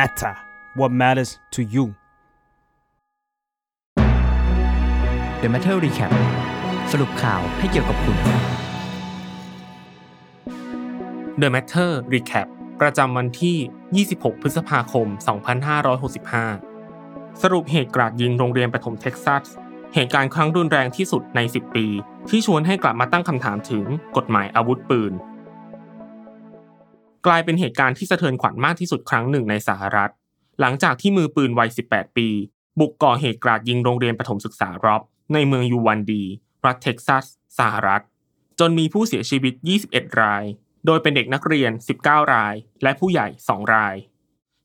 matter, what matters to you. The Matter Recap สรุปข่าวให้เกี่ยวกับคุณ The Matter Recap ประจำวันที่26พฤษภาคม2565สรุปเหตุกราดยิงโรงเรียนประถมเท็กซัสเหตุการณ์ครั้งรุนแรงที่สุดใน10ปีที่ชวนให้กลับมาตั้งคำถามถึงกฎหมายอาวุธปืนกลายเป็นเหตุการณ์ที่สะเทือนขวัญมากที่สุดครั้งหนึ่งในสหรัฐหลังจากที่มือปืนวัย18ปีบุกก่อเหตุกราดยิงโรงเรียนประถมศึกษารอบในเมืองยูวันดีรัฐเท็กซัสสหรัฐจนมีผู้เสียชีวิต21รายโดยเป็นเด็กนักเรียน19รายและผู้ใหญ่2ราย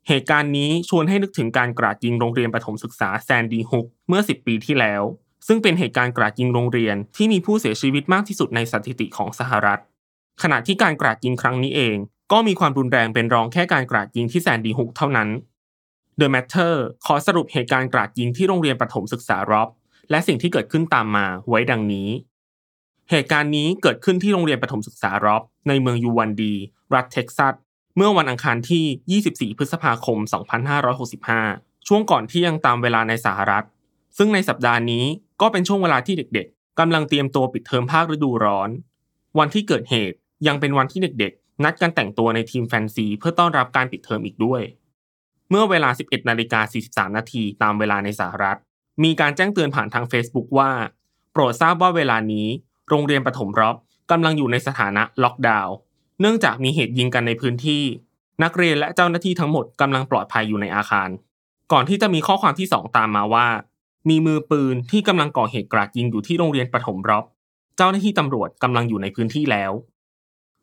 เหตุการณ์นี้ชวนให้นึกถึงการกราดยิงโรงเรียนประถมศึกษา Sandy Hook เมื่อ10ปีที่แล้วซึ่งเป็นเหตุการณ์กราดยิงโรงเรียนที่มีผู้เสียชีวิตมากที่สุดในสถิติของสหรัฐขณะที่การกราดยิงครั้งนี้เองก็มีความรุนแรงเป็นรองแค่การกราดยิงที่ Sandy Hook เท่านั้น The Matter ขอสรุปเหตุการณ์กราดยิงที่โรงเรียนประถมศึกษารอบและสิ่งที่เกิดขึ้นตามมาไว้ดังนี้เหตุการณ์นี้เกิดขึ้นที่โรงเรียนประถมศึกษารอบในเมืองยูวันดีรัฐเท็กซัสเมื่อวันอังคารที่24พฤษภาคม2565ช่วงก่อนเที่ยงตามเวลาในสหรัฐซึ่งในสัปดาห์นี้ก็เป็นช่วงเวลาที่เด็กๆกำลังเตรียมตัวปิดเทอมภาคฤดูร้อนวันที่เกิดเหตุยังเป็นวันที่เด็กๆนัดกันแต่งตัวในทีมแฟนซีเพื่อต้อนรับการปิดเทอมอีกด้วยเมื่อเวลา 11:43 น.ตามเวลาในสหรัฐมีการแจ้งเตือนผ่านทาง Facebook ว่าโปรดทราบว่าเวลานี้โรงเรียนประถมร็อบกำลังอยู่ในสถานะล็อกดาวน์เนื่องจากมีเหตุยิงกันในพื้นที่นักเรียนและเจ้าหน้าที่ทั้งหมดกำลังปลอดภัยอยู่ในอาคารก่อนที่จะมีข้อความที่2ตามมาว่ามีมือปืนที่กำลังก่อเหตุกราดยิงอยู่ที่โรงเรียนประถมร็อบเจ้าหน้าที่ตำรวจกำลังอยู่ในพื้นที่แล้ว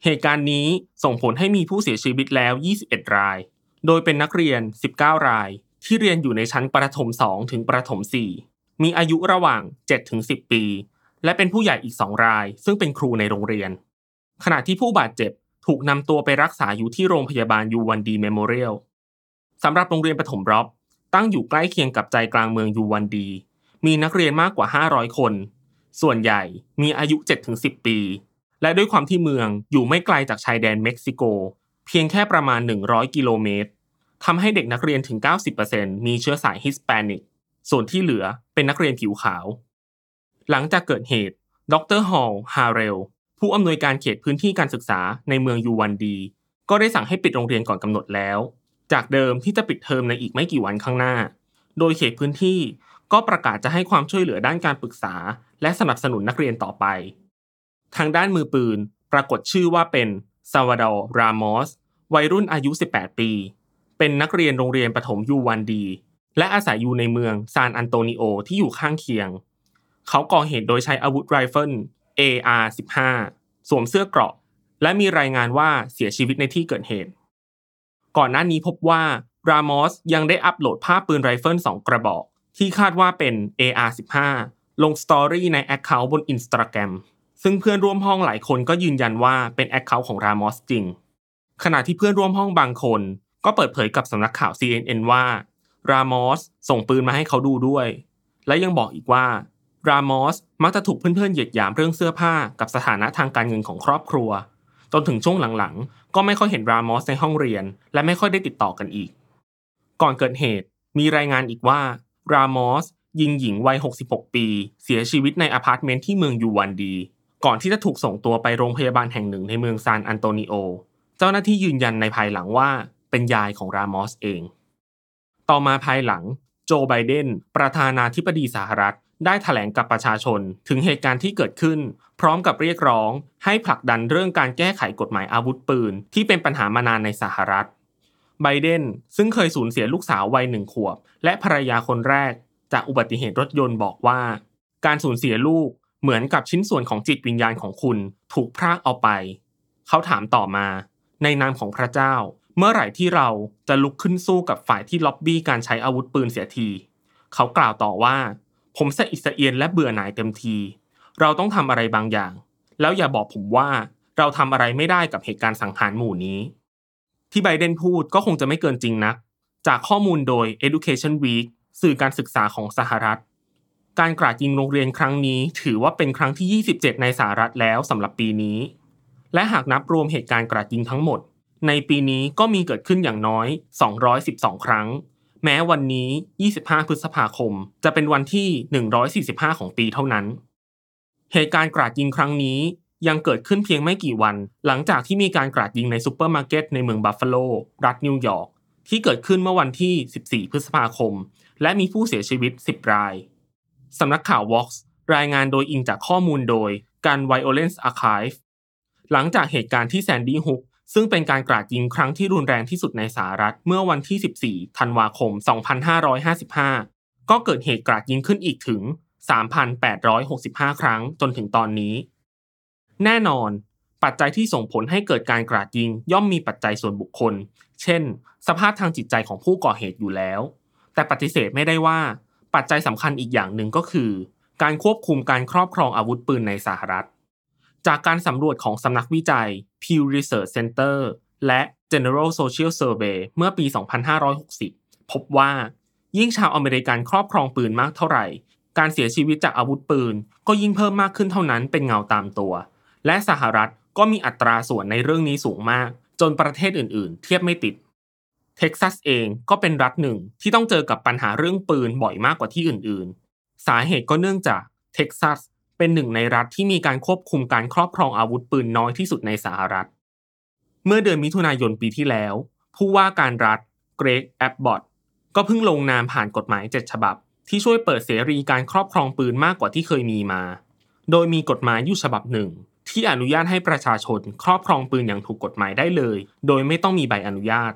เหตุการณ์นี้ส่งผลให้มีผู้เสียชีวิตแล้ว21รายโดยเป็นนักเรียน19รายที่เรียนอยู่ในชั้นประถม2ถึงประถม4มีอายุระหว่าง7ถึง10ปีและเป็นผู้ใหญ่อีก2รายซึ่งเป็นครูในโรงเรียนขณะที่ผู้บาดเจ็บถูกนำตัวไปรักษาอยู่ที่โรงพยาบาลยูวันดีเมโมเรียลสำหรับโรงเรียนประถมร็อบตั้งอยู่ใกล้เคียงกับใจกลางเมืองยูวันดีมีนักเรียนมากกว่า500คนส่วนใหญ่มีอายุ 7-10 ปีและด้วยความที่เมืองอยู่ไม่ไกลจากชายแดนเม็กซิโกเพียงแค่ประมาณ100กิโลเมตรทำให้เด็กนักเรียนถึง 90% มีเชื้อสายฮิสแปนิกส่วนที่เหลือเป็นนักเรียนผิวขาวหลังจากเกิดเหตุดร.ฮอลล์ฮาเรลผู้อำนวยการเขตพื้นที่การศึกษาในเมืองยูวันดีก็ได้สั่งให้ปิดโรงเรียนก่อนกำหนดแล้วจากเดิมที่จะปิดเทอมในอีกไม่กี่วันข้างหน้าโดยเขตพื้นที่ก็ประกาศจะให้ความช่วยเหลือด้านการปรึกษาและสนับสนุนนักเรียนต่อไปทางด้านมือปืนปรากฏชื่อว่าเป็นซาวาดอร์ รามอสวัยรุ่นอายุ18ปีเป็นนักเรียนโรงเรียนประถมยูวันดีและอาศัยอยู่ในเมืองซานอันโตนิโอที่อยู่ข้างเคียงเขาก่อเหตุโดยใช้อาวุธไรเฟิล AR15 สวมเสื้อเกราะและมีรายงานว่าเสียชีวิตในที่เกิดเหตุก่อนหน้านี้พบว่ารามอสยังได้อัปโหลดภาพปืนไรเฟิล2กระบอกที่คาดว่าเป็น AR15 ลงสตอรี่ใน Account บน Instagram ซึ่งเพื่อนร่วมห้องหลายคนก็ยืนยันว่าเป็น Account ของรามอสจริงขณะที่เพื่อนร่วมห้องบางคนก็เปิดเผยกับสำนักข่าว CNN ว่ารามอสส่งปืนมาให้เขาดูด้วยและยังบอกอีกว่ารามอสมักจะถูกเพื่อนๆเหยียดหยามเรื่องเสื้อผ้ากับสถานะทางการเงินของครอบครัวจนถึงช่วงหลังๆก็ไม่ค่อยเห็นรามอสในห้องเรียนและไม่ค่อยได้ติดต่อกันอีกก่อนเกิดเหตุมีรายงานอีกว่ารามอสยิงหญิงวัย66ปีเสียชีวิตในอพาร์ตเมนต์ที่เมืองยูวันดีก่อนที่จะถูกส่งตัวไปโรงพยาบาลแห่งหนึ่งในเมืองซานอันโตนิโอเจ้าหน้าที่ยืนยันในภายหลังว่าเป็นยายของรามอสเองต่อมาภายหลังโจไบเดนประธานาธิบดีสหรัฐได้แถลงกับประชาชนถึงเหตุการณ์ที่เกิดขึ้นพร้อมกับเรียกร้องให้ผลักดันเรื่องการแก้ไขกฎหมายอาวุธปืนที่เป็นปัญหามานานในสหรัฐไบเดนซึ่งเคยสูญเสียลูกสาววัย1ขวบและภรรยาคนแรกจากอุบัติเหตุรถยนต์บอกว่าการสูญเสียลูกเหมือนกับชิ้นส่วนของจิตวิญญาณของคุณถูกพรากเอาไปเขาถามต่อมาในนามของพระเจ้าเมื่อไหร่ที่เราจะลุกขึ้นสู้กับฝ่ายที่ล็อบบี้การใช้อาวุธปืนเสียทีเขากล่าวต่อว่าผมสะอิดสะเอียนและเบื่อหน่ายเต็มทีเราต้องทำอะไรบางอย่างแล้วอย่าบอกผมว่าเราทำอะไรไม่ได้กับเหตุการณ์สังหารหมู่นี้ที่ไบเดนพูดก็คงจะไม่เกินจริงนักจากข้อมูลโดย Education Week สื่อการศึกษาของสหรัฐการกราดยิงโรงเรียนครั้งนี้ถือว่าเป็นครั้งที่27ในสหรัฐแล้วสำหรับปีนี้และหากนับรวมเหตุการณ์กราดยิงทั้งหมด ในปีนี้ก็มีเกิดขึ้นอย่างน้อย212ครั้งแม้วันนี้25พฤษภาคมจะเป็นวันที่145ของปีเท่านั้นเหตุการณ์กราดยิงครั้งนี้ยังเกิดขึ้นเพียงไม่กี่วันหลังจากที่มีการกราดยิงในซุปเปอร์มาร์เก็ตในเมืองบัฟฟาโลรัฐนิวยอร์กที่เกิดขึ้นเมื่อวันที่14พฤษภาคมและมีผู้เสียชีวิต10รายสำนักข่าว Vox รายงานโดยอิงจากข้อมูลโดย Gun Violence Archive หลังจากเหตุการณ์ที่ Sandy Hook ซึ่งเป็นการกราดยิงครั้งที่รุนแรงที่สุดในสหรัฐเมื่อวันที่14ธันวาคม2555ก็เกิดเหตุกราดยิงขึ้นอีกถึง 3,865 ครั้งจนถึงตอนนี้แน่นอนปัจจัยที่ส่งผลให้เกิดการกราดยิงย่อมมีปัจจัยส่วนบุคคลเช่นสภาพทางจิตใจของผู้ก่อเหตุอยู่แล้วแต่ปฏิเสธไม่ได้ว่าปัจจัยสำคัญอีกอย่างหนึ่งก็คือการควบคุมการครอบครองอาวุธปืนในสหรัฐจากการสำรวจของสำนักวิจัย Pew Research Center และ General Social Survey เมื่อปี2560พบว่ายิ่งชาวอเมริกันครอบครองปืนมากเท่าไหร่การเสียชีวิตจากอาวุธปืนก็ยิ่งเพิ่มมากขึ้นเท่านั้นเป็นเงาตามตัวและสหรัฐก็มีอัตราส่วนในเรื่องนี้สูงมากจนประเทศอื่นๆเทียบไม่ติดเท็กซัสเองก็เป็นรัฐหนึ่งที่ต้องเจอกับปัญหาเรื่องปืนบ่อยมากกว่าที่อื่นๆสาเหตุก็เนื่องจากเท็กซัสเป็นหนึ่งในรัฐที่มีการควบคุมการครอบครองอาวุธปืนน้อยที่สุดในสหรัฐเมื่อเดือนมิถุนายนปีที่แล้วผู้ว่าการรัฐเกรกแอบบอตก็เพิ่งลงนามผ่านกฎหมาย7ฉบับที่ช่วยเปิดเสรีการครอบครองปืนมากกว่าที่เคยมีมาโดยมีกฎหมายอยู่ฉบับหนึ่งที่อนุญาตให้ประชาชนครอบครองปืนอย่างถูกกฎหมายได้เลยโดยไม่ต้องมีใบอนุญาต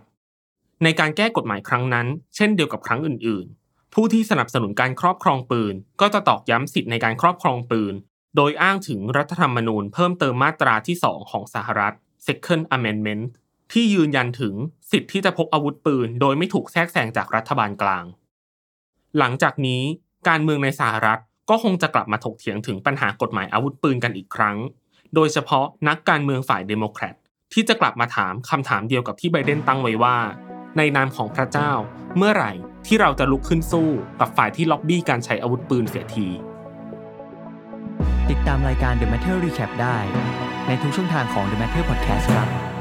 ในการแก้กฎหมายครั้งนั้นเช่นเดียวกับครั้งอื่นๆผู้ที่สนับสนุนการครอบครองปืนก็จะตอกย้ำสิทธิในการครอบครองปืนโดยอ้างถึงรัฐธรรมนูญเพิ่มเติมมาตราที่2ของสหรัฐ Second Amendment ที่ยืนยันถึงสิทธิที่จะพกอาวุธปืนโดยไม่ถูกแทรกแซงจากรัฐบาลกลางหลังจากนี้การเมืองในสหรัฐก็คงจะกลับมาถกเถียงถึงปัญหากฎหมายอาวุธปืนกันอีกครั้งโดยเฉพาะนักการเมืองฝ่ายเดโมแครตที่จะกลับมาถามคำถามเดียวกับที่ไบเดนตั้งไว้ว่าในนามของพระเจ้าเมื่อไหร่ที่เราจะลุกขึ้นสู้กับฝ่ายที่ล็อบบี้การใช้อาวุธปืนเสียทีติดตามรายการ The Matter Recap ได้ในทุกช่องทางของ The Matter Podcast ครับ